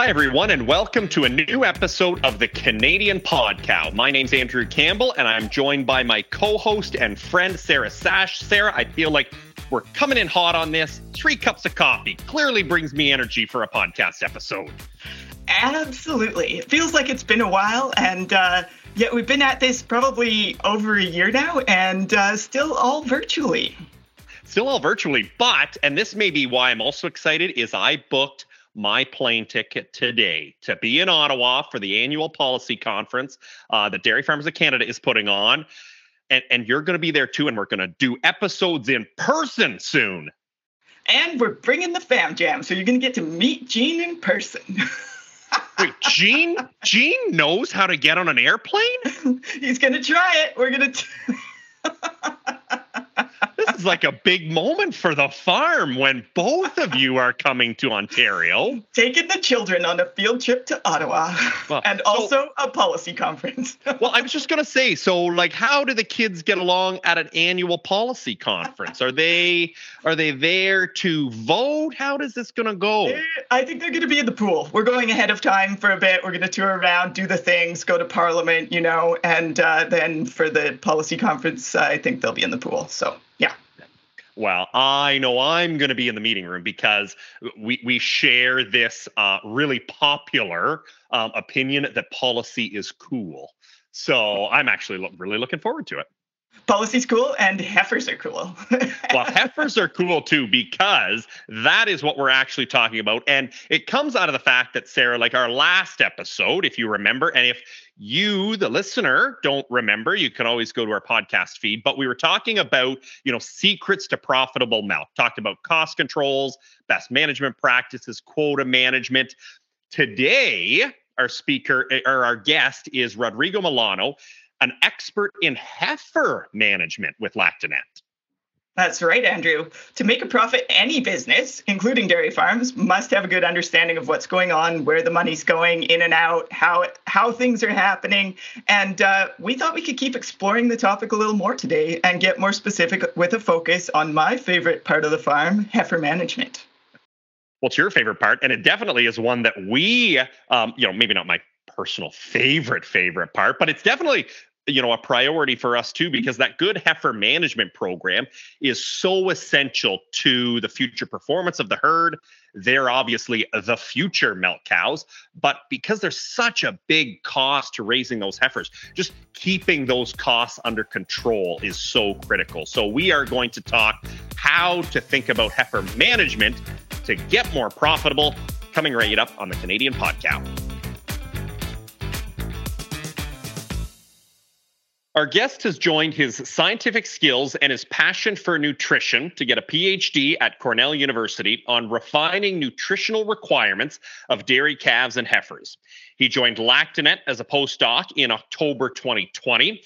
Hi, everyone, and welcome to a new episode of the Canadian PodCow. My name's Andrew Campbell, and I'm joined by my co-host and friend, Sarah Sash. Sarah, I feel like we're coming in hot on this. 3 cups of coffee clearly brings me energy for a podcast episode. Absolutely. It feels like it's been a while, and yet we've been at this probably over a year now, and still all virtually. But, and this may be why I'm also excited, is I booked my plane ticket today to be in Ottawa for the annual policy conference that Dairy Farmers of Canada is putting on. And you're going to be there too. And we're going to do episodes in person soon. And we're bringing the fam jam. So you're going to get to meet Gene in person. Wait, Gene knows how to get on an airplane? He's going to try it. We're going to... This is like a big moment for the farm when both of you are coming to Ontario. Taking the children on a field trip to Ottawa and also a policy conference. Well, I was just going to say, so like, how do the kids get along at an annual policy conference? Are they there to vote? How is this going to go? I think they're going to be in the pool. We're going ahead of time for a bit. We're going to tour around, do the things, go to Parliament, you know, and then for the policy conference, I think they'll be in the pool. So, yeah. Well, I know I'm going to be in the meeting room because we share this really popular opinion that policy is cool. So I'm actually really looking forward to it. Policy's cool and heifers are cool. Well, heifers are cool too, because that is what we're actually talking about. And it comes out of the fact that, Sarah, like our last episode, if you remember, and if you, the listener, don't remember, you can always go to our podcast feed, but we were talking about, you know, secrets to profitable milk, talked about cost controls, best management practices, quota management. Today, our speaker or our guest is Rodrigo Milano, an expert in heifer management with Lactanet. That's right, Andrew. To make a profit, any business, including dairy farms, must have a good understanding of what's going on, where the money's going, in and out, how things are happening. And we thought we could keep exploring the topic a little more today and get more specific with a focus on my favorite part of the farm, heifer management. Well, it's your favorite part, and it definitely is one that we, you know, maybe not my personal favorite part, but it's definitely, you know, a priority for us too, because that good heifer management program is so essential to the future performance of the herd. They're obviously the future milk cows, but because there's such a big cost to raising those heifers, just keeping those costs under control is so critical. So we are going to talk how to think about heifer management to get more profitable, coming right up on the Canadian PodCow. Our guest has joined his scientific skills and his passion for nutrition to get a PhD at Cornell University on refining nutritional requirements of dairy calves and heifers. He joined Lactanet as a postdoc in October 2020.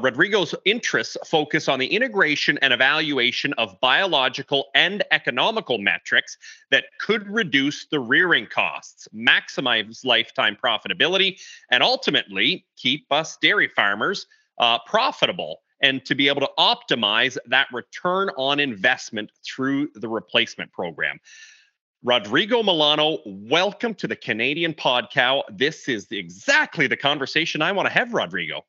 Rodrigo's interests focus on the integration and evaluation of biological and economical metrics that could reduce the rearing costs, maximize lifetime profitability, and ultimately keep us dairy farmers profitable, and to be able to optimize that return on investment through the replacement program. Rodrigo Milano, welcome to the Canadian PodCow. This is exactly the conversation I want to have, Rodrigo.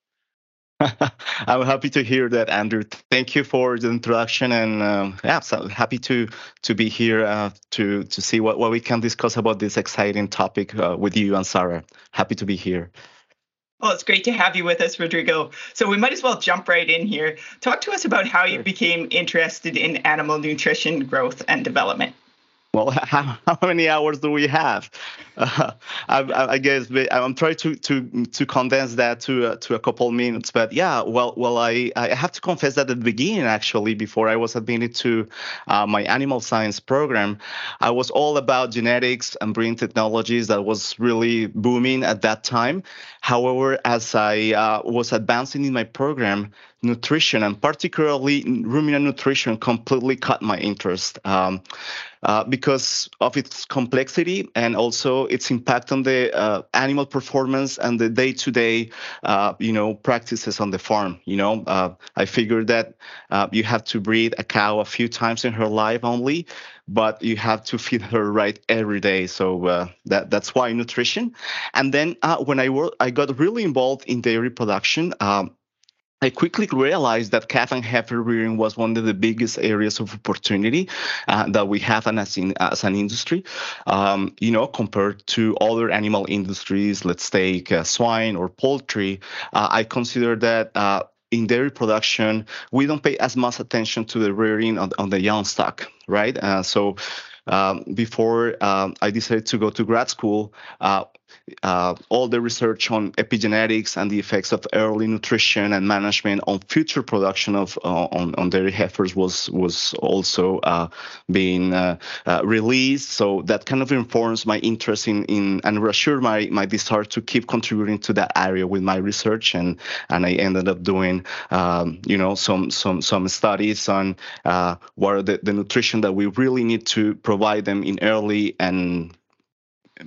I'm happy to hear that, Andrew. Thank you for the introduction, and so happy to be here to see what we can discuss about this exciting topic with you and Sarah. Happy to be here. Well, it's great to have you with us, Rodrigo. So we might as well jump right in here. Talk to us about how you became interested in animal nutrition, growth, and development. Well, how many hours do we have? I guess I'm trying to condense that to a couple minutes. But yeah, well, I have to confess that at the beginning, actually, before I was admitted to my animal science program, I was all about genetics and breeding technologies that was really booming at that time. However, as I was advancing in my program, nutrition, and particularly ruminant nutrition, completely caught my interest because of its complexity and also also its impact on the animal performance and the day-to-day, practices on the farm. I figured that you have to breed a cow a few times in her life only, but you have to feed her right every day. So that's why nutrition. And then when I got really involved in dairy production, I quickly realized that calf and heifer rearing was one of the biggest areas of opportunity that we have as an industry, compared to other animal industries. Let's take swine or poultry. I consider that in dairy production, we don't pay as much attention to the rearing on the young stock, right? Before I decided to go to grad school, all the research on epigenetics and the effects of early nutrition and management on future production of on dairy heifers was also being released. So that kind of informs my interest in and reassure my desire to keep contributing to that area with my research. And I ended up doing some studies on what are the nutrition that we really need to provide them in early and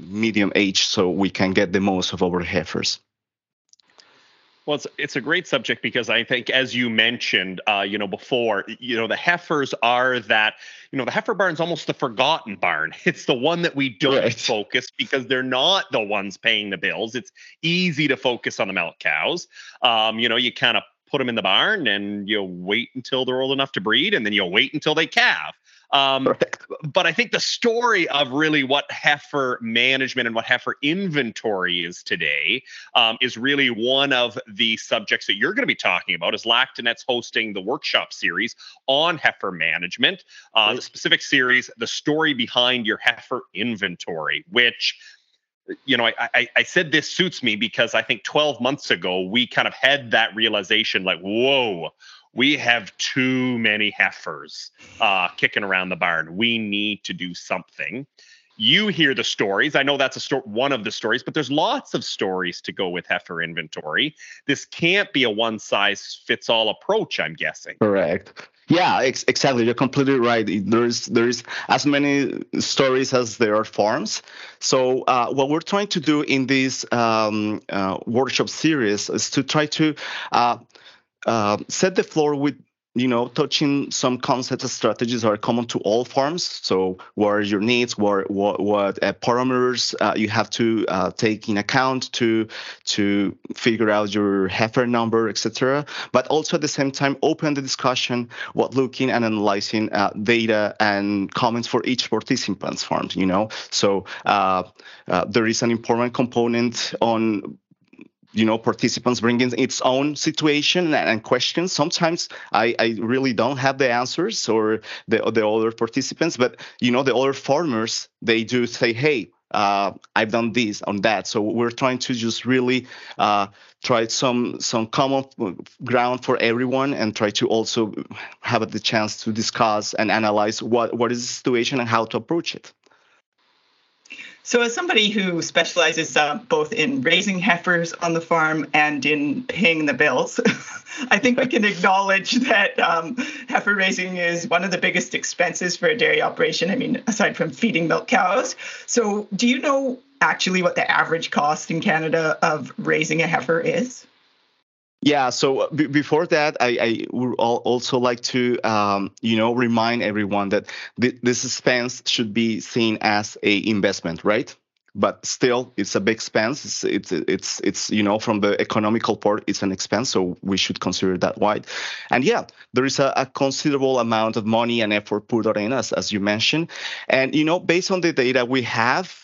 medium age so we can get the most of our heifers. Well, it's a great subject because I think, as you mentioned, before, the heifers are that, the heifer barn's almost the forgotten barn. It's the one that we don't focus because they're not the ones paying the bills. It's easy to focus on the milk cows. You kind of put them in the barn and you wait until they're old enough to breed, and then you wait until they calve. But I think the story of really what heifer management and what heifer inventory is today is really one of the subjects that you're going to be talking about, as Lactanet's hosting the workshop series on heifer management, the specific series, The Story Behind Your Heifer Inventory, which... I said this suits me because I think 12 months ago, we kind of had that realization like, whoa, we have too many heifers kicking around the barn. We need to do something. You hear the stories. I know that's one of the stories, but there's lots of stories to go with heifer inventory. This can't be a one-size-fits-all approach, I'm guessing. Correct. Yeah, exactly. You're completely right. There is as many stories as there are farms. So what we're trying to do in this workshop series is to try to set the floor with, touching some concepts and strategies are common to all farms. So what are your needs? What parameters you have to take in account to figure out your heifer number, etc. But also at the same time, open the discussion while looking and analyzing data and comments for each participant's farm. So there is an important component on participants bring in its own situation and questions. Sometimes I really don't have the answers, or the other participants, but the other farmers, they do say, hey, I've done this on that. So we're trying to just really try some common ground for everyone and try to also have the chance to discuss and analyze what is the situation and how to approach it. So as somebody who specializes both in raising heifers on the farm and in paying the bills, I think we can acknowledge that heifer raising is one of the biggest expenses for a dairy operation. I mean, aside from feeding milk cows. So do you know actually what the average cost in Canada of raising a heifer is? Yeah. So before that, I would also like to, remind everyone that this expense should be seen as an investment, right? But still, it's a big expense. It's from the economical part, it's an expense. So we should consider that wide. And yeah, there is a considerable amount of money and effort put on us, as you mentioned. And, based on the data we have,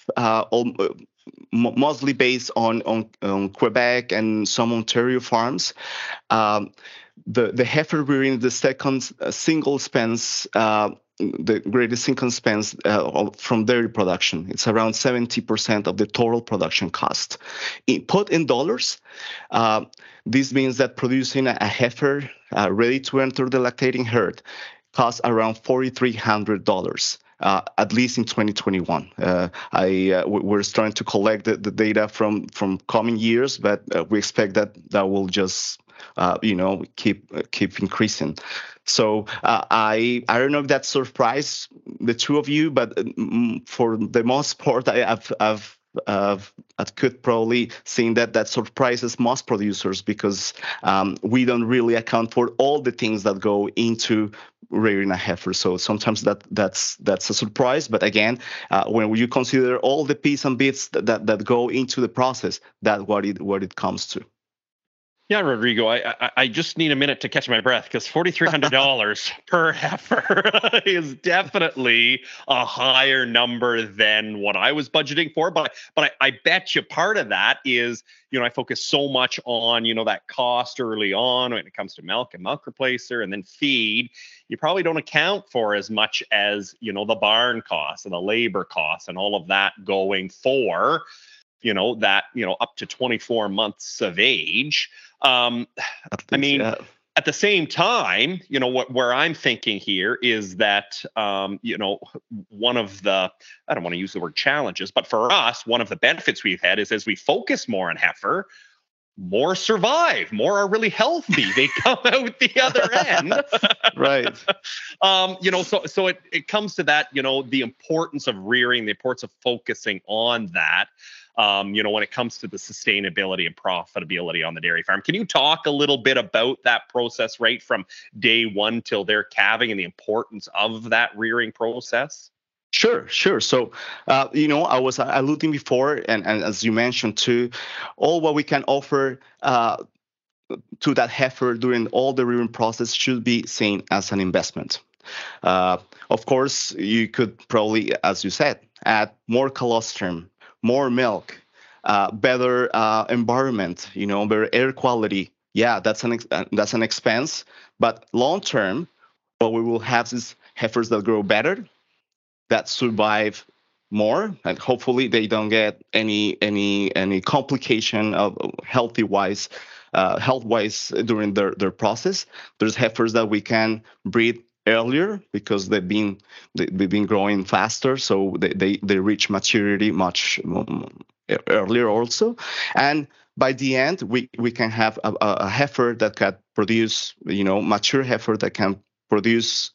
mostly based on Quebec and some Ontario farms, the heifer rearing the second single expense, the greatest single expense from dairy production. It's around 70% of the total production cost. Put in dollars, this means that producing a heifer ready to enter the lactating herd costs around $4,300. At least in 2021. We're starting to collect the data from coming years, but we expect that will just keep increasing. So I don't know if that surprised the two of you, but for the most part, I've could probably think that surprises most producers, because we don't really account for all the things that go into rearing a heifer. So sometimes that's a surprise. But again, when you consider all the pieces and bits that go into the process, that's what it comes to. Yeah, Rodrigo, I just need a minute to catch my breath, because $4,300 per heifer is definitely a higher number than what I was budgeting for. But I bet you part of that is, I focus so much on, that cost early on when it comes to milk and milk replacer and then feed. You probably don't account for as much as, the barn costs and the labor costs and all of that going for, up to 24 months of age. At the same time, where I'm thinking here is that, one of the, I don't want to use the word challenges, but for us, one of the benefits we've had is as we focus more on heifer, more survive, more are really healthy. They come out the other end. Right. So it comes to that, the importance of rearing, the importance of focusing on that, when it comes to the sustainability and profitability on the dairy farm. Can you talk a little bit about that process right from day one till they're calving and the importance of that rearing process? Sure. So, I was alluding before, and as you mentioned too, all what we can offer to that heifer during all the rearing process should be seen as an investment. Of course, you could probably, as you said, add more colostrum, more milk, better environment, better air quality. Yeah, that's an expense. But long term, what we will have is heifers that grow better, that survive more, and hopefully they don't get any complication of health-wise during their process. There's heifers that we can breed earlier because they've been growing faster, so they reach maturity much earlier also. And by the end, we can have a heifer that can produce, mature heifer that can produce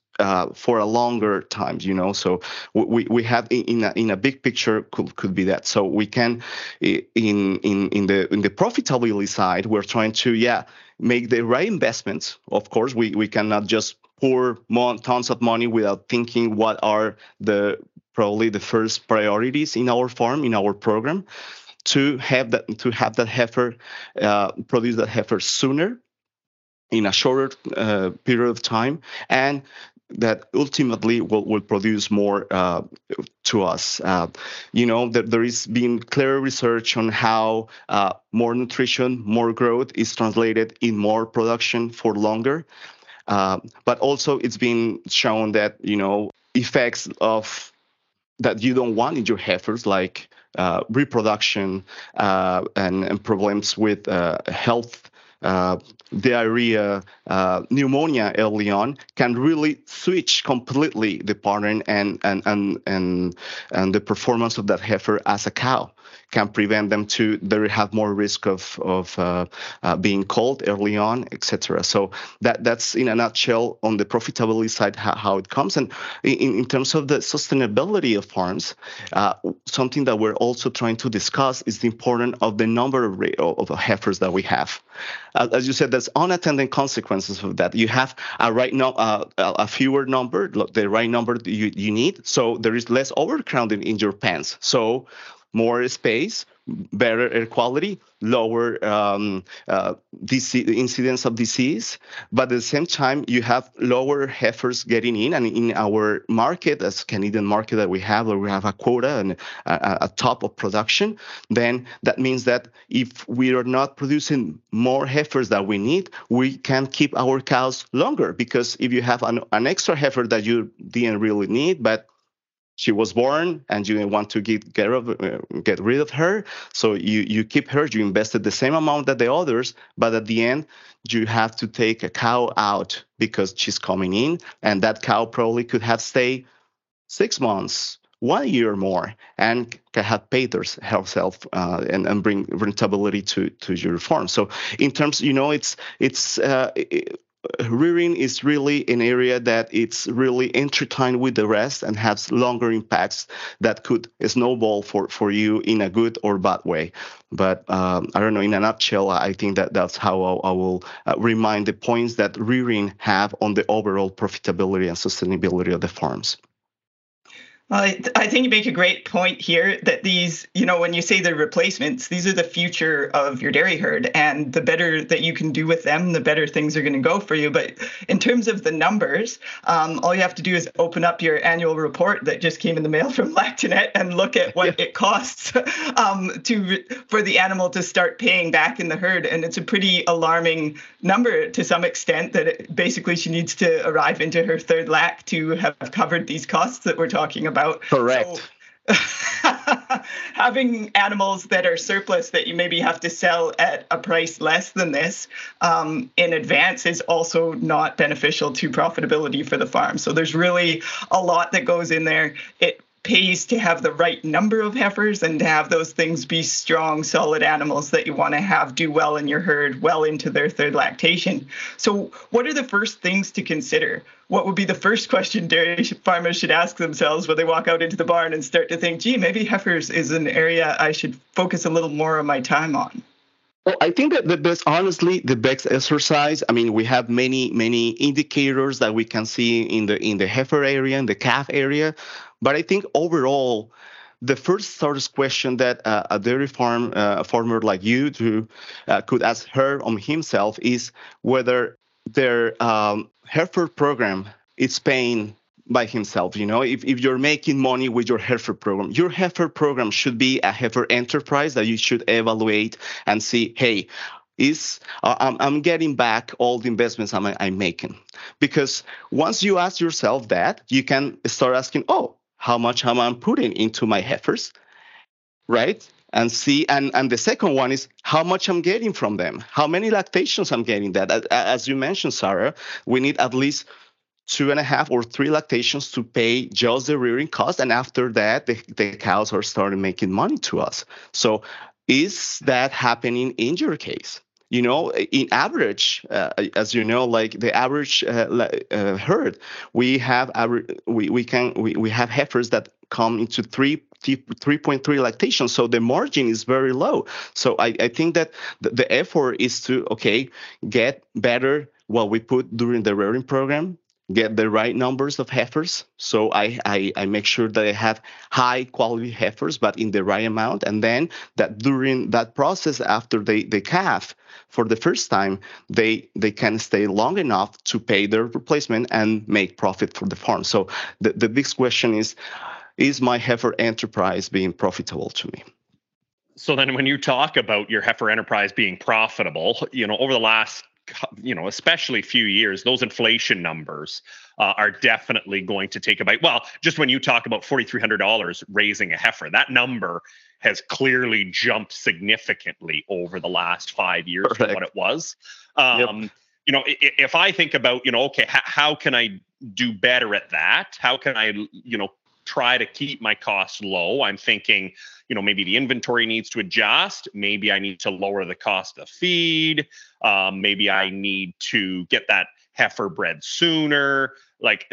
for a longer time, so we have in a big picture could be that. So we can in the profitability side, we're trying to make the right investments. Of course, we cannot just pour tons of money without thinking what are probably the first priorities in our farm, in our program, to have that heifer produce that heifer sooner, in a shorter period of time, and that ultimately will produce more to us. There has been clear research on how more nutrition, more growth is translated in more production for longer. But also it's been shown that, effects of that you don't want in your heifers, like reproduction and problems with health, diarrhea, pneumonia early on, can really switch completely the pattern and the performance of that heifer as a cow. Can prevent them to have more risk of being cold early on, etc. So that's in a nutshell on the profitability side how it comes. And in terms of the sustainability of farms, something that we're also trying to discuss is the importance of the number of heifers that we have. As you said, there's unattended consequences of that. You have a fewer number, the right number that you need, so there is less overcrowding in your pens. So more space, better air quality, lower incidence of disease. But at the same time, you have lower heifers getting in. And in our market, as Canadian market that we have, where we have a quota and a top of production, then that means that if we are not producing more heifers that we need, we can keep our cows longer. Because if you have an extra heifer that you didn't really need, but she was born and you want to get rid of her, so you keep her. You invested the same amount that the others, but at the end, you have to take a cow out because she's coming in, and that cow probably could have stayed 6 months, 1 year more, and can have paid herself and bring rentability to your farm. So in terms, it's rearing is really an area that it's really intertwined with the rest and has longer impacts that could snowball for you in a good or bad way. But I don't know, in a nutshell, I think that that's how I will remind the points that rearing have on the overall profitability and sustainability of the farms. Well, I think you make a great point here that these, you know, when you say they're replacements, these are the future of your dairy herd. And the better that you can do with them, the better things are going to go for you. But in terms of the numbers, all you have to do is open up your annual report that just came in the mail from Lactanet and look at what it costs for the animal to start paying back in the herd. And it's a pretty alarming number to some extent that it, basically she needs to arrive into her third lac to have covered these costs that we're talking about. Correct. So, having animals that are surplus that you maybe have to sell at a price less than this in advance is also not beneficial to profitability for the farm. So there's really a lot that goes in there. It pays to have the right number of heifers and to have those things be strong, solid animals that you want to have do well in your herd well into their third lactation. So what are the first things to consider? What would be the first question dairy farmers should ask themselves when they walk out into the barn and start to think, gee, maybe heifers is an area I should focus a little more of my time on? Well, I think that the best exercise, I mean, we have many indicators that we can see in the heifer area, in the calf area. But I think overall, the first hardest question that a dairy farmer like you could ask her or himself is whether their heifer program is paying by himself. You know, if you're making money with your heifer program should be a heifer enterprise that you should evaluate and see, hey, I'm getting back all the investments I'm making. Because once you ask yourself that, you can start asking, oh, how much am I putting into my heifers, right? And see, and the second one is how much I'm getting from them, how many lactations I'm getting that. As you mentioned, Sarah, we need at least 2.5 or 3 lactations to pay just the rearing cost. And after that, the cows are starting making money to us. So is that happening in your case? You know, in average, as you know, like the average herd, we have heifers that come into 3.3 lactations, so the margin is very low. So I think that the effort is to get better what we put during the rearing program, get the right numbers of heifers. So I make sure that I have high quality heifers, but in the right amount. And then that during that process, after they calf for the first time, they can stay long enough to pay their replacement and make profit for the farm. So the big question is my heifer enterprise being profitable to me? So then when you talk about your heifer enterprise being profitable, you know, over the last especially few years, those inflation numbers are definitely going to take a bite. Well, just when you talk about $4,300 raising a heifer, that number has clearly jumped significantly over the last 5 years from what it was. Yep. You know, if I think about, how can I do better at that? How can I, try to keep my costs low? I'm thinking, maybe the inventory needs to adjust. Maybe I need to lower the cost of feed. Maybe I need to get that heifer bred sooner. Like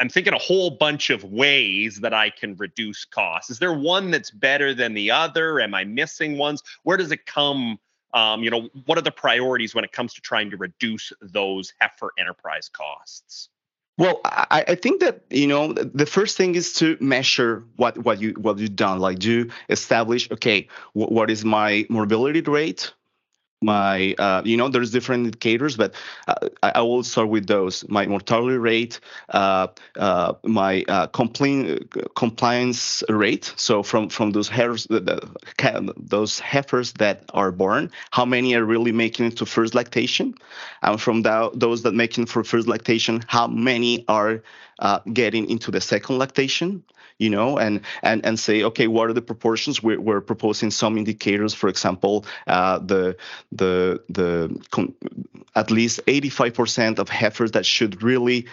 I'm thinking a whole bunch of ways that I can reduce costs. Is there one that's better than the other? Am I missing ones? Where does it come? What are the priorities when it comes to trying to reduce those heifer enterprise costs? Well, I think that, the first thing is to measure what you've done. Like, do establish, what is my morbidity rate? My, there's different indicators, but I will start with those. My mortality rate, my compliance rate. So from those heifers that are born, how many are really making it to first lactation? And from those that making it for first lactation, how many are getting into the second lactation? And say, what are the proportions? We're proposing some indicators. For example, at least 85% of heifers that should really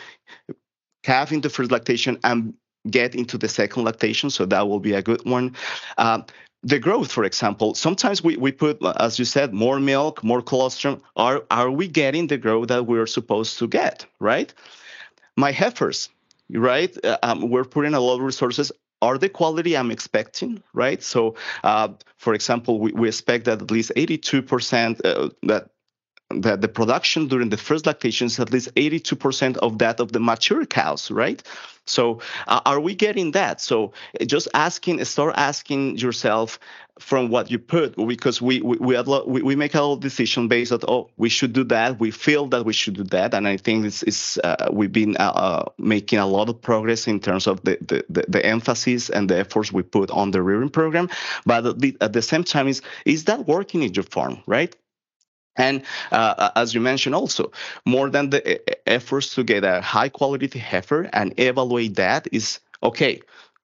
calve into first lactation and get into the second lactation. So that will be a good one. the growth, for example, sometimes we put, as you said, more milk, more colostrum. Are we getting the growth that we're supposed to get, right? My heifers, right? We're putting a lot of resources. Are the quality I'm expecting, right? So, for example, we expect that at least 82%, that the production during the first lactation is at least 82% of that of the mature cows, right? So are we getting that? So just start asking yourself from what you put, because we make a whole decision based on, oh, we should do that. We feel that we should do that. And I think we've been making a lot of progress in terms of the emphasis and the efforts we put on the rearing program. But at the same time, is that working in your farm, right? And as you mentioned also, more than the efforts to get a high-quality heifer and evaluate that is, okay,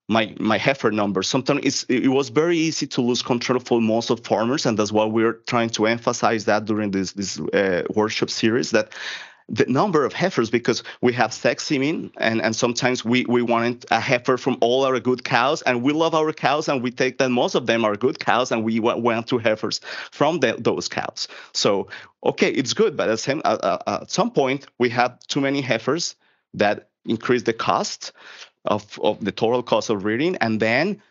my heifer number. Sometimes it was very easy to lose control for most of farmers, and that's why we're trying to emphasize that during this workshop series, that the number of heifers, because we have sex semen, and sometimes we want a heifer from all our good cows, and we love our cows, and we take that most of them are good cows, and we want two heifers from those cows. So, okay, it's good, but at some point, we have too many heifers that increase the cost of the total cost of rearing, and then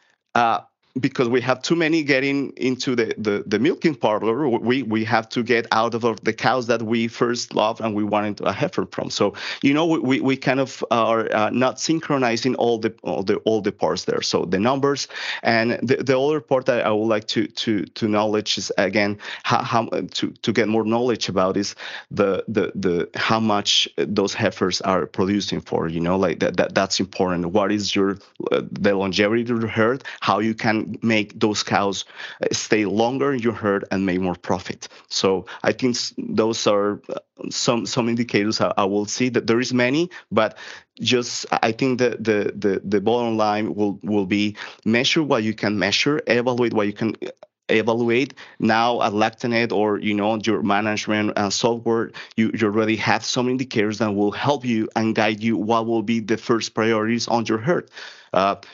because we have too many getting into the milking parlor, we have to get out of the cows that we first loved and we wanted a heifer from. So, we kind of are not synchronizing all the parts there. So the numbers, and the other part that I would like to knowledge is, again, how to get more knowledge about is the how much those heifers are producing for, like that's important. What is the longevity of your herd? How you can make those cows stay longer in your herd and make more profit. So I think those are some indicators I will see that there is many, but just I think that the bottom line will be measure what you can measure, evaluate what you can evaluate. Now at Lactanet or your management software, you already have some indicators that will help you and guide you what will be the first priorities on your herd.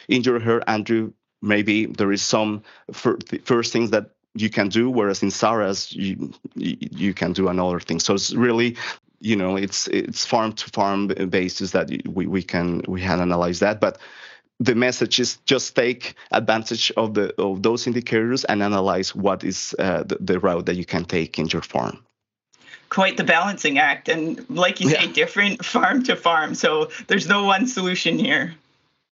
In your herd, Andrew, maybe there is some first things that you can do, whereas in Sarah's you can do another thing. So it's really, it's farm to farm basis that we can analyze that. But the message is just take advantage of those indicators and analyze what is the route that you can take in your farm. Quite the balancing act, and like you say, different farm to farm. So there's no one solution here.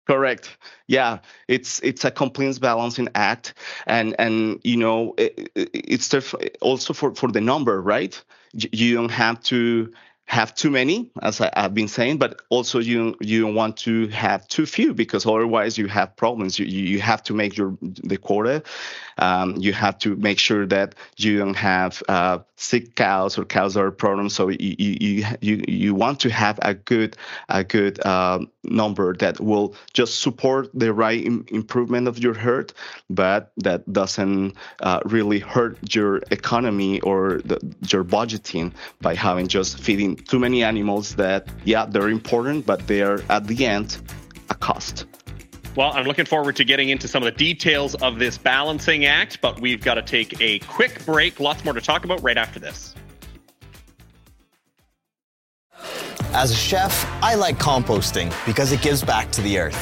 Correct. Yeah, it's a complete balancing act, and it's also for the number, right? You don't have to have too many, as I've been saying, but also you don't want to have too few, because otherwise you have problems. You have to make the quota. You have to make sure that you don't have sick cows or cows that are problems. So you want to have a good number that will just support the right improvement of your herd, but that doesn't really hurt your economy or your budgeting by having just feeding too many animals that, they're important, but they are at the end a cost. Well, I'm looking forward to getting into some of the details of this balancing act, but we've got to take a quick break. Lots more to talk about right after this. As a chef, I like composting because it gives back to the earth.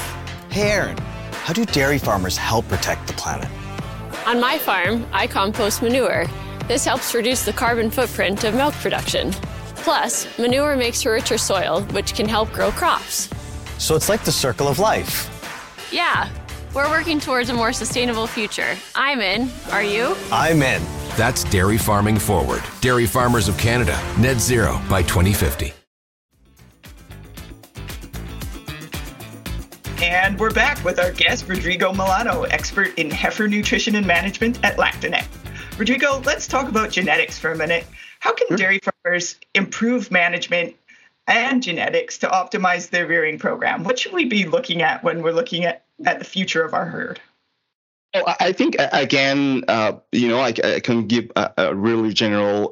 Hey, Aaron, how do dairy farmers help protect the planet? On my farm, I compost manure. This helps reduce the carbon footprint of milk production. Plus, manure makes for richer soil, which can help grow crops. So it's like the circle of life. Yeah, we're working towards a more sustainable future. I'm in. Are you? I'm in. That's Dairy Farming Forward. Dairy Farmers of Canada. Net zero by 2050. And we're back with our guest, Rodrigo Milano, expert in heifer nutrition and management at Lactanet. Rodrigo, let's talk about genetics for a minute. How can dairy farmers improve management and genetics to optimize their rearing program? What should we be looking at when we're looking at the future of our herd? I think, again, I can give a really general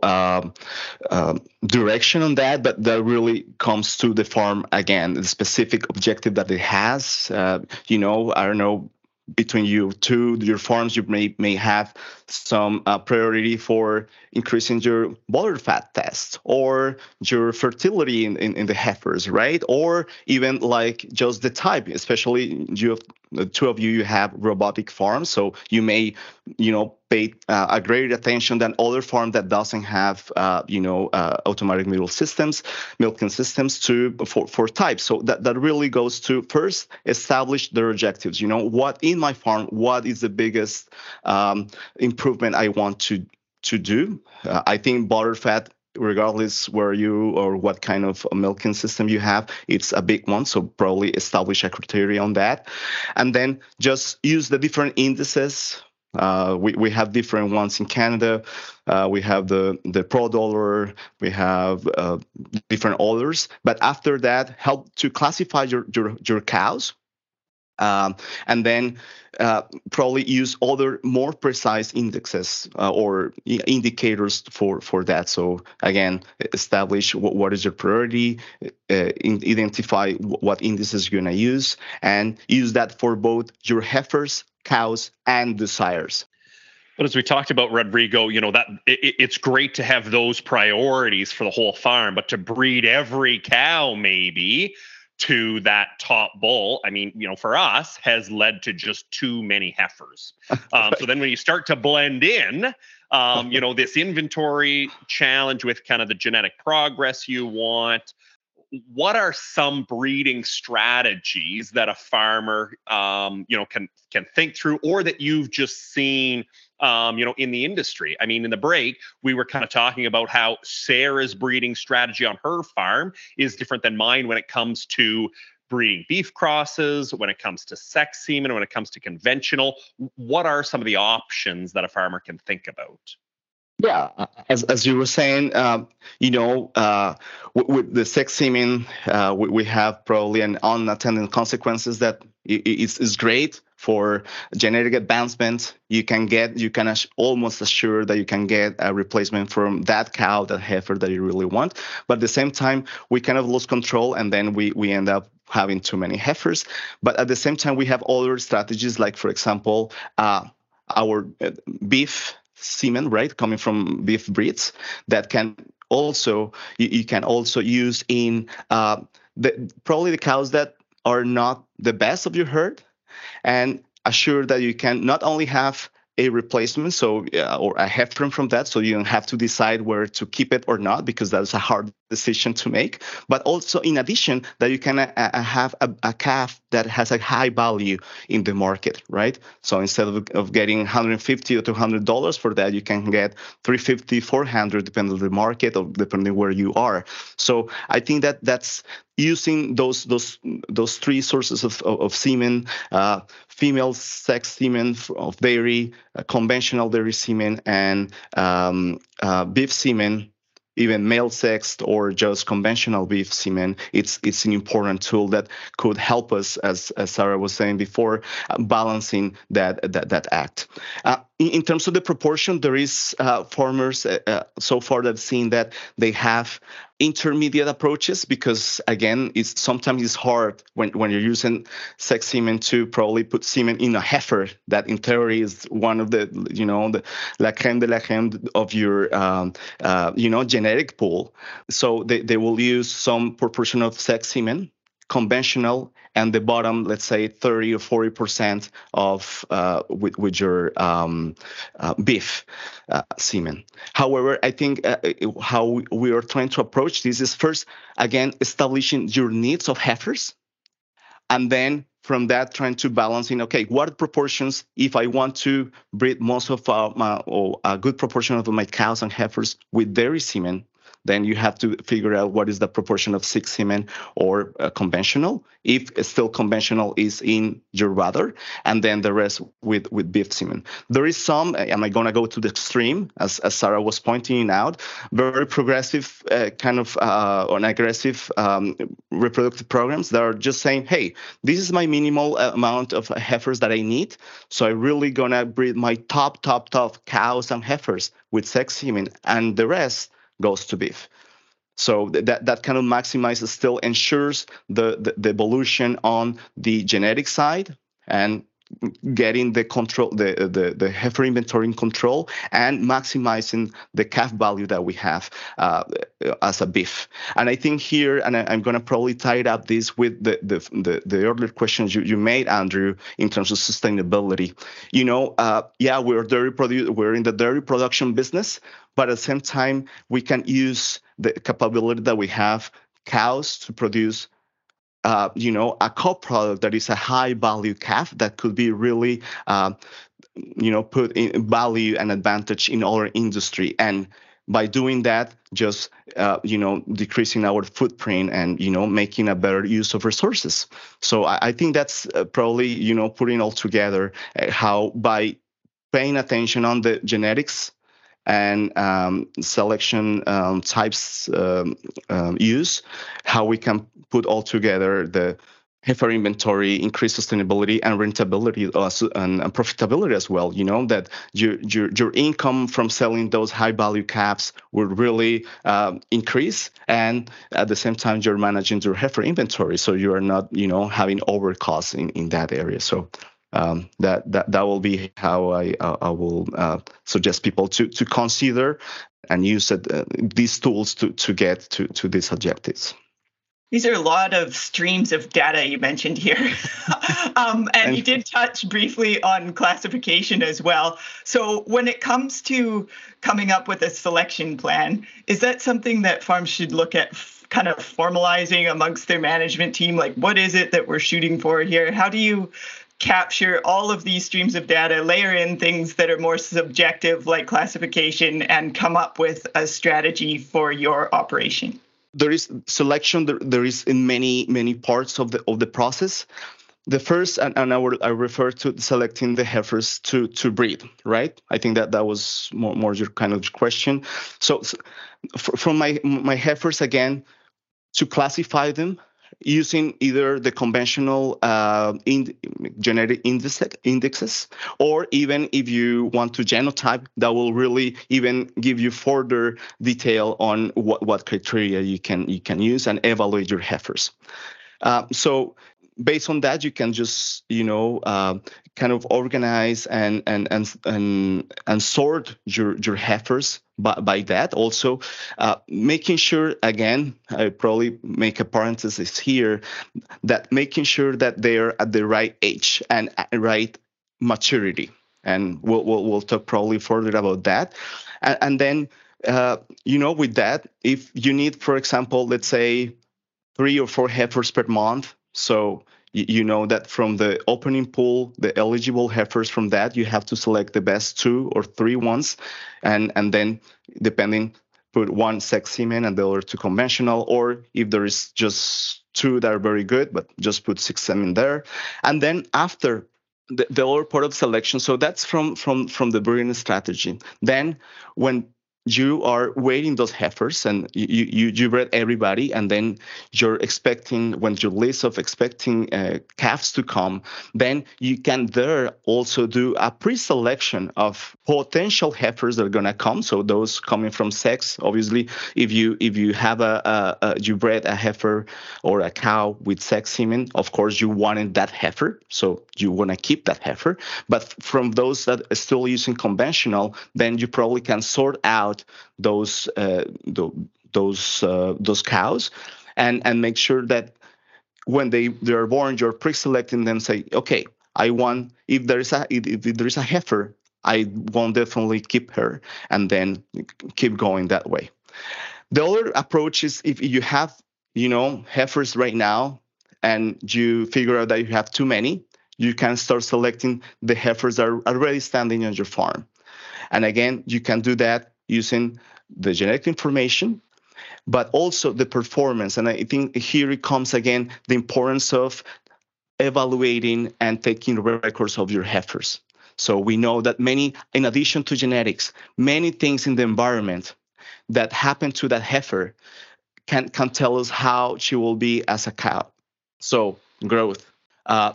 direction on that, but that really comes to the farm, again, the specific objective that it has. I don't know. between you two, your farms, you may have some priority for increasing your water fat test or your fertility in the heifers, right? Or even like just the type, especially you have, the two of you, you have robotic farms, so you may, pay a greater attention than other farm that doesn't have, automatic milking systems for types. So that really goes to first establish their objectives. What in my farm, what is the biggest improvement I want to do? I think butter fat, regardless where you or what kind of milking system you have, it's a big one. So probably establish a criteria on that, and then just use the different indices. We have different ones in Canada. We have the pro dollar. We have different others. But after that, help to classify your cows, and then probably use other more precise indexes or indicators for that. So again, establish what is your priority, identify what indices you're gonna use, and use that for both your heifers, cows, and the sires. But as we talked about, Rodrigo, that it's great to have those priorities for the whole farm, but to breed every cow maybe to that top bull, for us, has led to just too many heifers. So then when you start to blend in, this inventory challenge with kind of the genetic progress you want, what are some breeding strategies that a farmer, can think through, or that you've just seen, in the industry? In the break, we were kind of talking about how Sarah's breeding strategy on her farm is different than mine when it comes to breeding beef crosses, when it comes to sex semen, when it comes to conventional. What are some of the options that a farmer can think about? Yeah, as you were saying, with the sex semen, we have probably an unintended consequences that is great for genetic advancement. You can almost assure that you can get a replacement from that cow, that heifer that you really want. But at the same time, we kind of lose control, and then we end up having too many heifers. But at the same time, we have other strategies, like, for example, our beef semen, right, coming from beef breeds, that can also you can also use in probably the cows that are not the best of your herd, and assure that you can not only have a replacement, or a heifer from that, so you don't have to decide where to keep it or not, because that's a hard decision to make. But also, in addition, that you can have a calf that has a high value in the market, right? So instead of getting $150 or $200 for that, you can get $350, $400, depending on the market or depending where you are. So I think that's using those three sources of semen, female sex semen of dairy, conventional dairy semen, and beef semen, even male sexed or just conventional beef semen. It's an important tool that could help us, as Sarah was saying before, balancing that act. In terms of the proportion, there is farmers so far that have seen that they have intermediate approaches, because again, it's sometimes hard when you're using sex semen to probably put semen in a heifer that in theory is one of the the la crème de la crème of your genetic pool. So they will use some proportion of sex semen, conventional, and the bottom, let's say 30 or 40% of with your beef semen. However, I think how we are trying to approach this is first, again, establishing your needs of heifers, and then from that trying to balance in, okay, what proportions, if I want to breed most of a good proportion of my cows and heifers with dairy semen, then you have to figure out what is the proportion of sex semen or conventional, if still conventional is in your water, and then the rest with beef semen. There is some, and I'm going to go to the extreme, as Sarah was pointing out, very progressive or aggressive reproductive programs that are just saying, hey, this is my minimal amount of heifers that I need, so I really going to breed my top cows and heifers with sex semen, and the rest goes to beef. So that kind of maximizes, still ensures the evolution on the genetic side, and getting the control, the heifer inventory in control, and maximizing the calf value that we have as a beef. And I think here, and I'm going to probably tie it up this with the earlier questions you made, Andrew, in terms of sustainability. You know, yeah, we're in the dairy production business, but at the same time, we can use the capability that we have, cows, to produce you know, a co-product that is a high-value calf that could be really, you know, put in value and advantage in our industry. And by doing that, just, you know, decreasing our footprint and, you know, making a better use of resources. So I think that's probably, you know, putting all together how by paying attention on the genetics and selection types use, how we can put all together the heifer inventory, increase sustainability and rentability and profitability as well. You know, that your income from selling those high-value calves will really increase, and at the same time, you're managing your heifer inventory, so you are not, you know, having over costs in that area. So that will be how I will suggest people to consider and use these tools to get to these objectives. These are a lot of streams of data you mentioned here. And you did touch briefly on classification as well. So when it comes to coming up with a selection plan, is that something that farms should look at kind of formalizing amongst their management team? Like, what is it that we're shooting for here? How do you capture all of these streams of data, layer in things that are more subjective like classification, and come up with a strategy for your operation? There is selection. There is in many parts of the process. The first, and I refer to selecting the heifers to breed, right? I think that was more your kind of question. So from my heifers, again, to classify them using either the conventional genetic indexes, or even if you want to genotype, that will really even give you further detail on what criteria you can use and evaluate your heifers. So based on that, you can just, you know, kind of organize and sort your heifers by that. Also, making sure, again, I probably make a parenthesis here, that making sure that they are at the right age and at the right maturity, and we'll talk probably further about that. And then, you know, with that, if you need, for example, let's say 3 or 4 heifers per month, so you know that from the opening pool, the eligible heifers from that, you have to select the best 2 or 3 ones, and then depending, put one sex semen and the other 2 conventional, or if there is just 2 that are very good, but just put 6 semen there. And then after the other part of selection, so that's from the breeding strategy. Then when you are weighing those heifers and you bred everybody, and then you're expecting, when your list of expecting calves to come, then you can there also do a pre-selection of potential heifers that are going to come. So those coming from sex, obviously, if you have you bred a heifer or a cow with sex semen, of course you wanted that heifer, so you want to keep that heifer. But from those that are still using conventional, then you probably can sort out those cows, and make sure that when they are born, you're pre-selecting them. Say, okay, I want, if there is a heifer, I won't definitely keep her, and then keep going that way. The other approach is, if you have, you know, heifers right now, and you figure out that you have too many, you can start selecting the heifers that are already standing on your farm. And again, you can do that using the genetic information, but also the performance. And I think here it comes again, the importance of evaluating and taking records of your heifers. So we know that many, in addition to genetics, many things in the environment that happen to that heifer can tell us how she will be as a cow. So growth,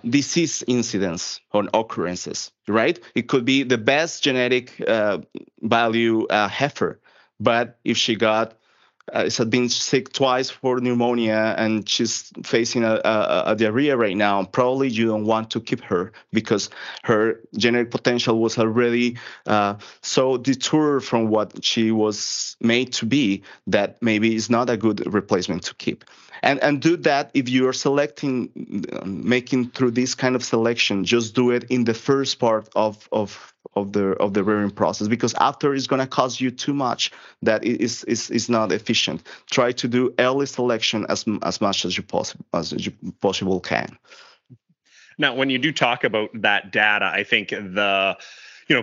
disease incidence or occurrences, right? It could be the best genetic value heifer, but if she got She had been sick twice for pneumonia, and she's facing a diarrhea right now. Probably you don't want to keep her because her genetic potential was already so deterred from what she was made to be that maybe it's not a good replacement to keep. And do that if you are selecting, making through this kind of selection. Just do it in the first part of the rearing process, because after it's going to cost you too much that is not efficient. Try to do early selection as much as you possibly can. Now, when you do talk about that data, I think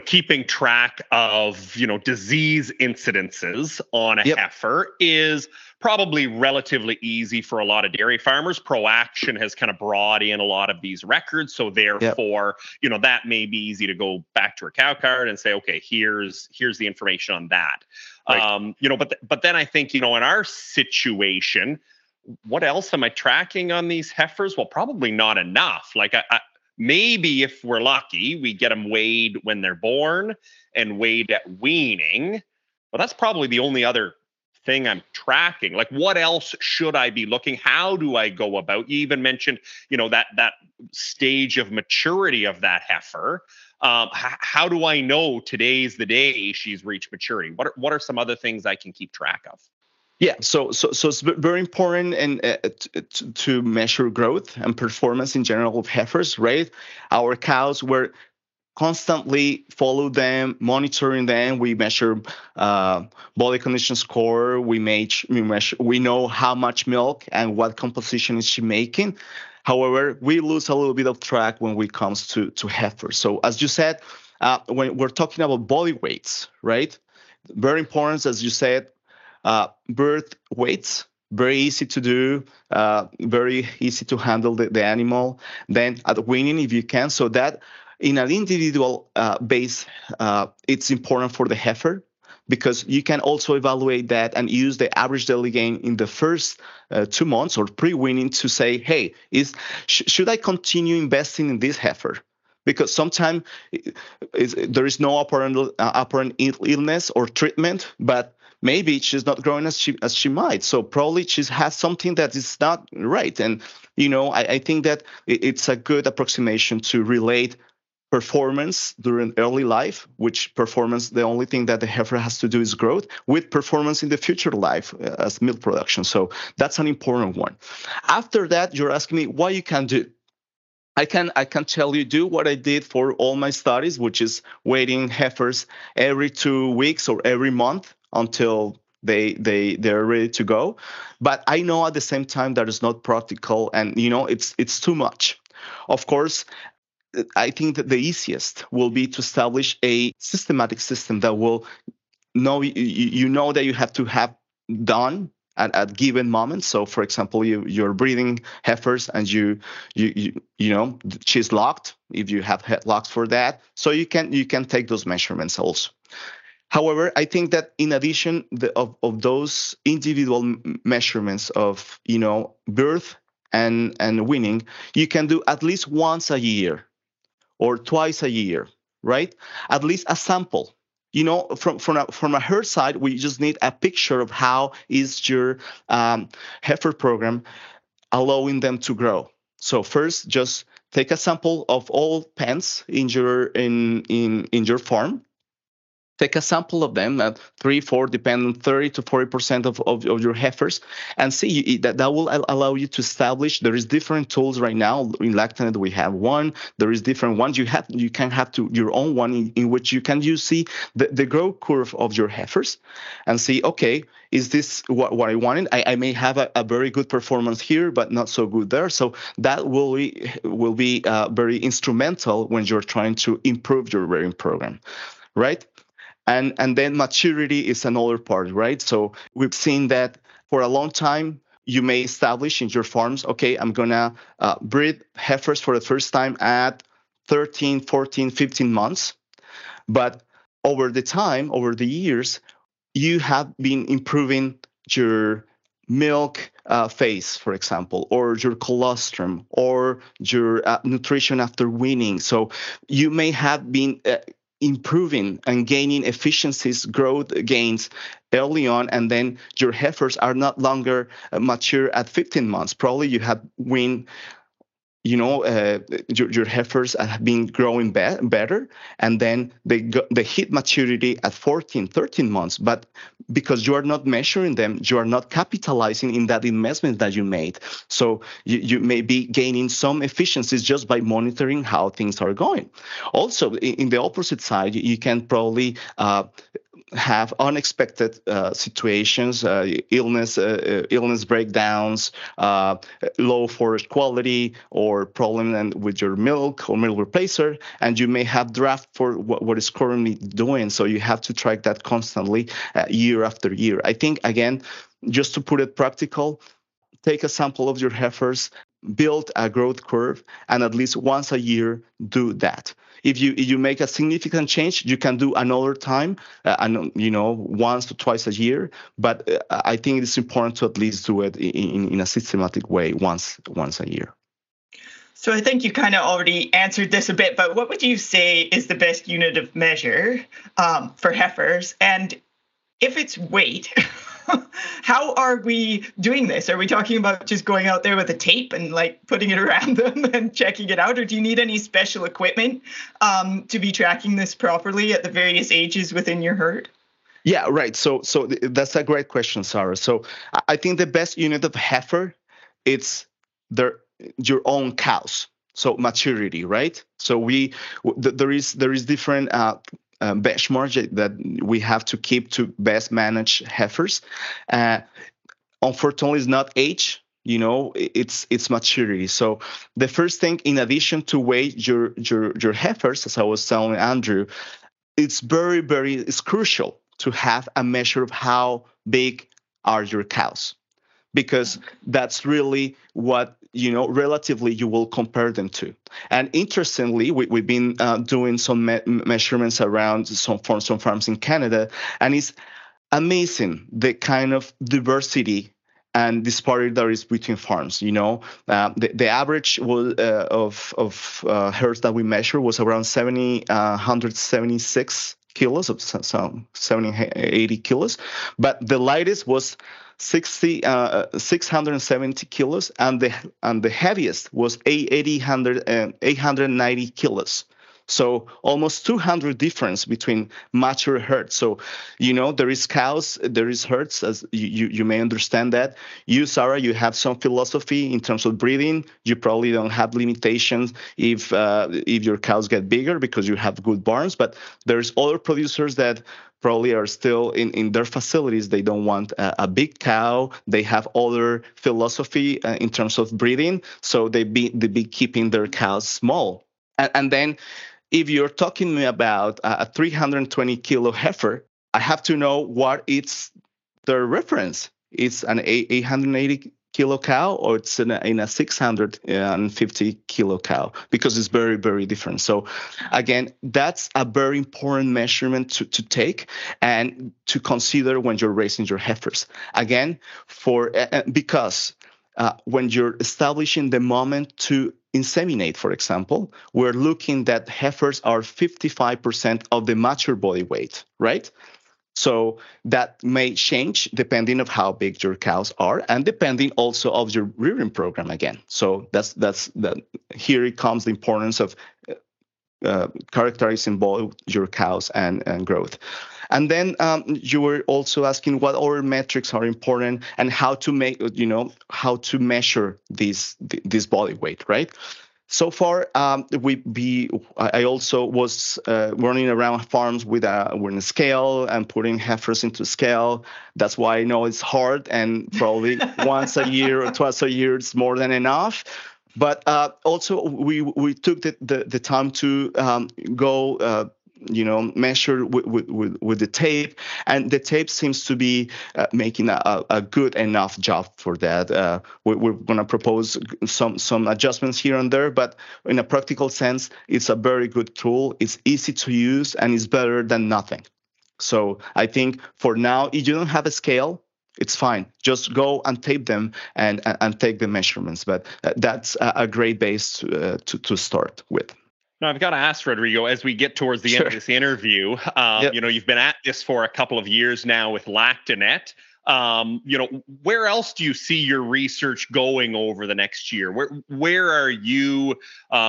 keeping track of, disease incidences on a heifer is probably relatively easy for a lot of dairy farmers. ProAction has kind of brought in a lot of these records. So therefore, that may be easy to go back to a cow card and say, okay, here's the information on that. Right. But then I think, in our situation, what else am I tracking on these heifers? Well, probably not enough. Like maybe if we're lucky, we get them weighed when they're born and weighed at weaning. Well, that's probably the only other thing I'm tracking. Like, what else should I be looking? How do I go about? You even mentioned, that stage of maturity of that heifer. How do I know today's the day she's reached maturity? What are some other things I can keep track of? Yeah, so it's very important and to measure growth and performance in general of heifers, right? Our cows were constantly follow them, monitoring them. We measure body condition score. We know how much milk and what composition is she making. However, we lose a little bit of track when it comes to heifers. So as you said, when we're talking about body weights, right? Very important, as you said. Birth weights, very easy to do, very easy to handle the animal. Then at weaning, if you can, so that in an individual base, it's important for the heifer because you can also evaluate that and use the average daily gain in the first 2 months or pre-weaning to say, hey, should I continue investing in this heifer? Because sometimes there is no apparent illness or treatment, but maybe she's not growing as she might. So probably she has something that is not right. And, I think that it's a good approximation to relate performance during early life, which performance, the only thing that the heifer has to do is growth, with performance in the future life as milk production. So that's an important one. After that, you're asking me what you can do. I can tell you, do what I did for all my studies, which is weighing heifers every 2 weeks or every month until they're ready to go. But I know at the same time that it's not practical and, it's too much. Of course, I think that the easiest will be to establish a systematic system that will know, that you have to have done at given moments. So, for example, you're breeding heifers and you she's locked, if you have head locks for that. So you can take those measurements also. However, I think that in addition of those individual measurements of, birth and weaning, you can do at least once a year or twice a year, right? At least a sample. From a herd side, we just need a picture of how is your heifer program allowing them to grow. So first, just take a sample of all pens in your farm. Take a sample of them at 30 to 40% of your heifers and see that will allow you to establish. There is different tools right now. In Lactanet, we have one. There is different ones. You can have your own one in which you see the growth curve of your heifers and see, okay, is this what I wanted? I may have a very good performance here, but not so good there. So that will be very instrumental when you're trying to improve your rearing program, right? And then maturity is another part, right? So we've seen that for a long time, you may establish in your farms, okay, I'm going to breed heifers for the first time at 13, 14, 15 months. But over the years, you have been improving your milk phase, for example, or your colostrum, or your nutrition after weaning. So you may have been improving and gaining efficiencies, growth gains early on, and then your heifers are not longer mature at 15 months. Probably you have win, you know, your heifers have been growing better, and then they hit maturity at 14, 13 months. But because you are not measuring them, you are not capitalizing in that investment that you made. So you may be gaining some efficiencies just by monitoring how things are going. Also, in the opposite side, you can probably have unexpected situations, illness breakdowns, low forage quality, or problem with your milk or milk replacer, and you may have draft for what is currently doing. So you have to track that constantly, year after year. I think, again, just to put it practical, take a sample of your heifers, build a growth curve, and at least once a year do that. If you make a significant change, you can do another time, and once or twice a year. But I think it's important to at least do it in a systematic way once a year. So I think you kind of already answered this a bit, but what would you say is the best unit of measure for heifers? And if it's weight, how are we doing this? Are we talking about just going out there with a tape and like putting it around them and checking it out? Or do you need any special equipment to be tracking this properly at the various ages within your herd? Yeah, right. So that's a great question, Sarah. So I think the best unit of heifer, it's your own cows. So maturity, right? So there is different benchmark that we have to keep to best manage heifers. Unfortunately, it's not age, it's maturity. So the first thing, in addition to weigh your heifers, as I was telling Andrew, it's crucial to have a measure of how big are your cows, because that's really what, relatively you will compare them to. And interestingly, we've been doing some measurements around some farms in Canada, and it's amazing the kind of diversity and disparity there is between farms. The average was, of herds that we measured was around 176 kilos, of some 80 kilos, but the lightest was 670 kilos, and the heaviest was 890 kilos. So almost 200 difference between mature herds. So, there is cows, there is herds, as you may understand that. You, Sarah, you have some philosophy in terms of breeding. You probably don't have limitations if your cows get bigger because you have good barns. But there's other producers that probably are still in their facilities. They don't want a big cow. They have other philosophy in terms of breeding. So they be keeping their cows small. And then, if you're talking about a 320 kilo heifer, I have to know what it's their reference. It's an 880 kilo cow, or it's in a 650 kilo cow, because it's very, very different. So again, that's a very important measurement to take and to consider when you're raising your heifers. Again, because when you're establishing the moment to inseminate, for example, we're looking that heifers are 55% of the mature body weight, right? So that may change depending of how big your cows are, and depending also of your rearing program again. So that's here it comes the importance of characterizing both your cows and growth. And then you were also asking what other metrics are important and how to measure this body weight, right? So far, I also was running around farms with a scale and putting heifers into scale. That's why I know it's hard, and probably once a year or twice a year is more than enough. But also we took the time to go. Measured with the tape, and the tape seems to be making a good enough job for that. We're going to propose some adjustments here and there, but in a practical sense, it's a very good tool. It's easy to use, and it's better than nothing. So I think for now, if you don't have a scale, it's fine. Just go and tape them and take the measurements. But that's a great base to start with. Now, I've got to ask, Rodrigo, as we get towards the end of this interview, you know, you've been at this for a couple of years now with Lactanet. You know, where else do you see your research going over the next year? Where are you,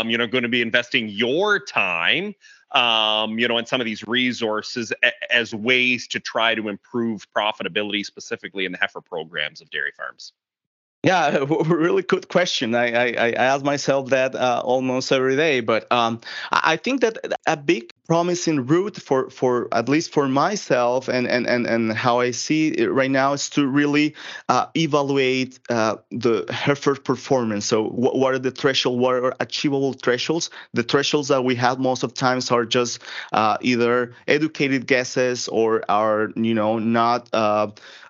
you know, going to be investing your time, you know, in some of these resources as ways to try to improve profitability, specifically in the heifer programs of dairy farms? Yeah, really good question. I ask myself that almost every day, but I think that a big promising route for at least for myself and how I see it right now is to really evaluate the heifer performance. So what are the thresholds, what are achievable thresholds? The thresholds that we have most of times are just either educated guesses or are, you know, not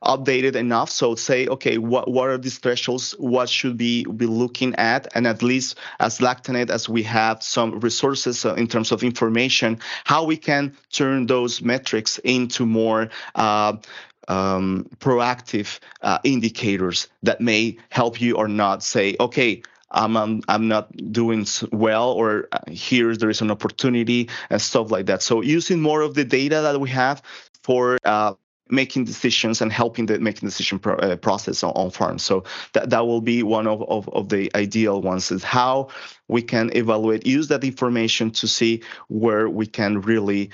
updated enough. So say, okay, what are these thresholds? What should we be looking at? And at least as Lactanet, as we have some resources in terms of information, how we can turn those metrics into more proactive indicators that may help you or not say, okay, I'm not doing well, or here there is an opportunity and stuff like that. So using more of the data that we have for making decisions and helping the making decision process on farms. So that will be one of the ideal ones, is how we can evaluate, use that information to see where we can really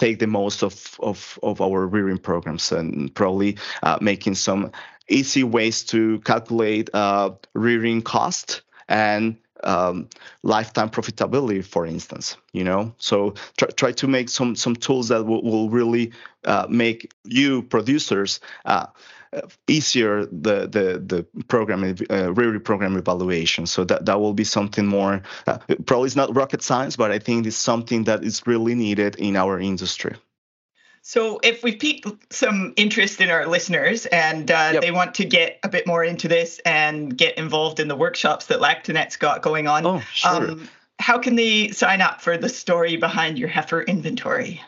take the most of our rearing programs, and probably making some easy ways to calculate rearing cost and lifetime profitability, for instance, you know. So try to make some tools that will really make you producers easier the program rearing program evaluation. So that will be something more. Probably it's not rocket science, but I think it's something that is really needed in our industry. So if we piqued some interest in our listeners and they want to get a bit more into this and get involved in the workshops that Lactanet's got going on, how can they sign up for the story behind your heifer inventory?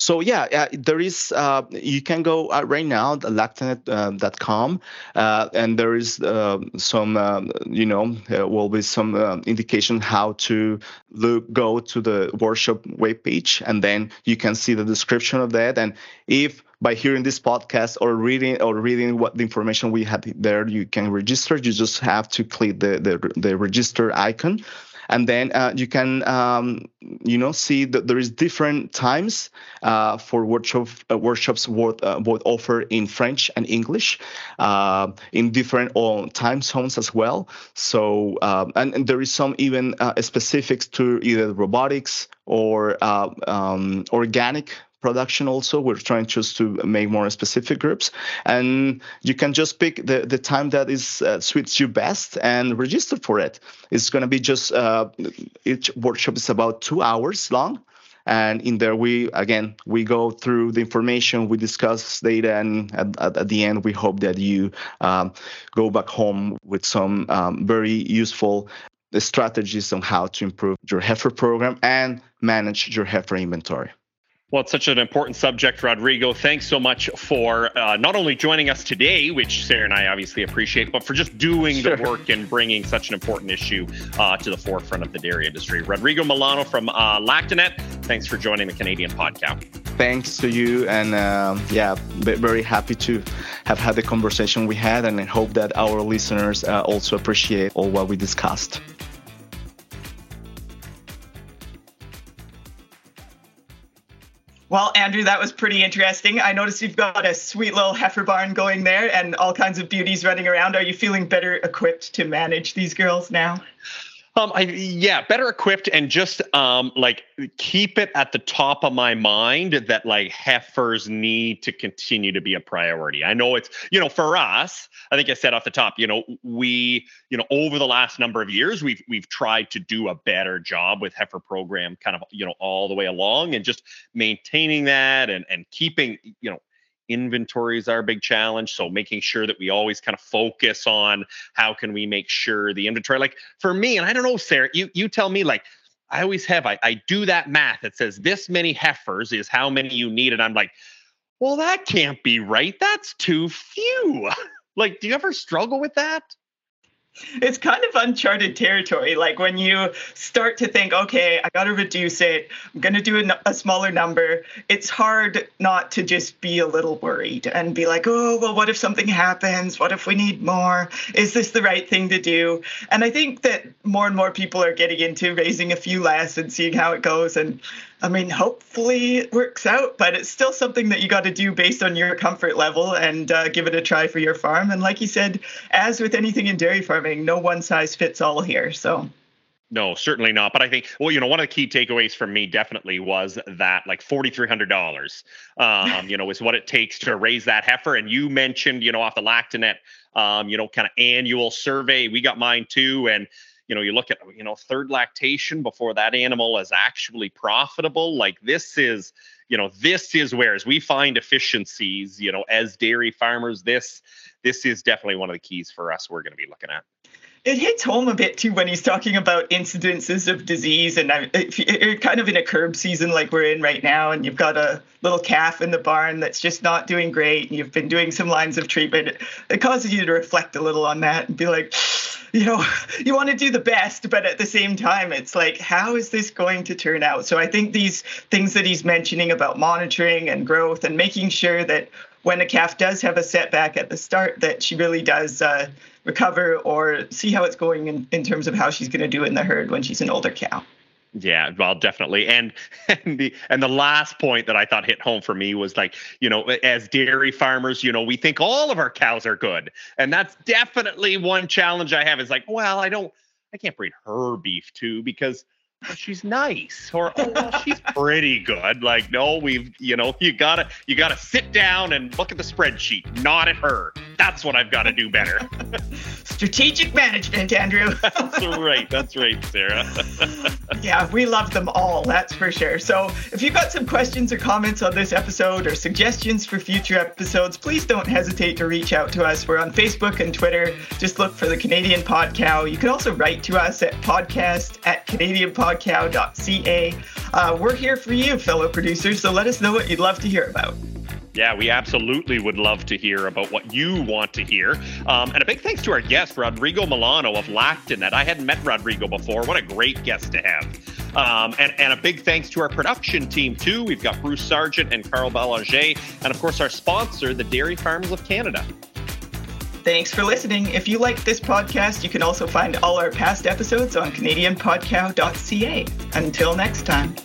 So there is. You can go right now lactanet.com, and there is some. You know, will be some indication how to go to the workshop webpage, and then you can see the description of that. And if by hearing this podcast or reading what the information we had there, you can register. You just have to click the register icon. And then you can, you know, see that there is different times for workshops both offered in French and English, in different time zones as well. So and there is some even specifics to either robotics or organic production. Also, we're trying just to make more specific groups, and you can just pick the time that is suits you best and register for it. It's going to be just each workshop is about 2 hours long, and in there we go through the information, we discuss data, and at the end we hope that you go back home with some very useful strategies on how to improve your heifer program and manage your heifer inventory. Well, it's such an important subject, Rodrigo. Thanks so much for not only joining us today, which Sarah and I obviously appreciate, but for just doing the work and bringing such an important issue to the forefront of the dairy industry. Rodrigo Milano from Lactanet, thanks for joining the Canadian PodCow. Thanks to you. And very happy to have had the conversation we had, and I hope that our listeners also appreciate all what we discussed. Well, Andrew, that was pretty interesting. I noticed you've got a sweet little heifer barn going there and all kinds of beauties running around. Are you feeling better equipped to manage these girls now? Better equipped, and just keep it at the top of my mind that heifers need to continue to be a priority. I know it's, you know, for us, I think I said off the top, you know, we, you know, over the last number of years, we've tried to do a better job with heifer program kind of, you know, all the way along, and just maintaining that and keeping, you know, inventory is our big challenge. So making sure that we always kind of focus on how can we make sure the inventory, like for me, and I don't know, Sarah, you tell me, like I always have, I do that math that says this many heifers is how many you need. And I'm like, well, that can't be right. That's too few. Like, do you ever struggle with that? It's kind of uncharted territory. Like when you start to think, okay, I got to reduce it. I'm going to do a smaller number. It's hard not to just be a little worried and be like, oh, well, what if something happens? What if we need more? Is this the right thing to do? And I think that more and more people are getting into raising a few less and seeing how it goes. And I mean, hopefully it works out, but it's still something that you got to do based on your comfort level and give it a try for your farm. And like you said, as with anything in dairy farming, no one size fits all here. So. No, certainly not. But I think, well, you know, one of the key takeaways from me definitely was that like $4,300, you know, is what it takes to raise that heifer. And you mentioned, you know, off the Lactanet, you know, kind of annual survey, we got mine too. And, you know, you look at, you know, third lactation before that animal is actually profitable. Like this is, you know, this is where as we find efficiencies, you know, as dairy farmers, this is definitely one of the keys for us we're going to be looking at. It hits home a bit too when he's talking about incidences of disease, and if you're kind of in a curb season like we're in right now, and you've got a little calf in the barn that's just not doing great, and you've been doing some lines of treatment, it causes you to reflect a little on that and be like, you know, you want to do the best, but at the same time, it's like, how is this going to turn out? So I think these things that he's mentioning about monitoring and growth and making sure that when a calf does have a setback at the start, that she really does recover or see how it's going in terms of how she's going to do in the herd when she's an older cow. Yeah, well, definitely. And the last point that I thought hit home for me was like, you know, as dairy farmers, you know, we think all of our cows are good. And that's definitely one challenge I have is like, well, I can't breed her beef too, because she's nice, or oh, well, she's pretty good. Like, no, you gotta sit down and look at the spreadsheet, not at her. That's what I've got to do better. Strategic management, Andrew. That's right, Sarah. Yeah, we love them all, that's for sure. So if you've got some questions or comments on this episode or suggestions for future episodes, please don't hesitate to reach out to us. We're on Facebook and Twitter. Just look for the Canadian PodCow. You can also write to us at podcast@canadianpodcow.ca. We're here for you, fellow producers, so let us know what you'd love to hear about. Yeah, we absolutely would love to hear about what you want to hear. And a big thanks to our guest, Rodrigo Milano of Lactanet. I hadn't met Rodrigo before. What a great guest to have. And a big thanks to our production team, too. We've got Bruce Sargent and Carl Ballanger, and, of course, our sponsor, the Dairy Farmers of Canada. Thanks for listening. If you liked this podcast, you can also find all our past episodes on CanadianPodCow.ca. Until next time.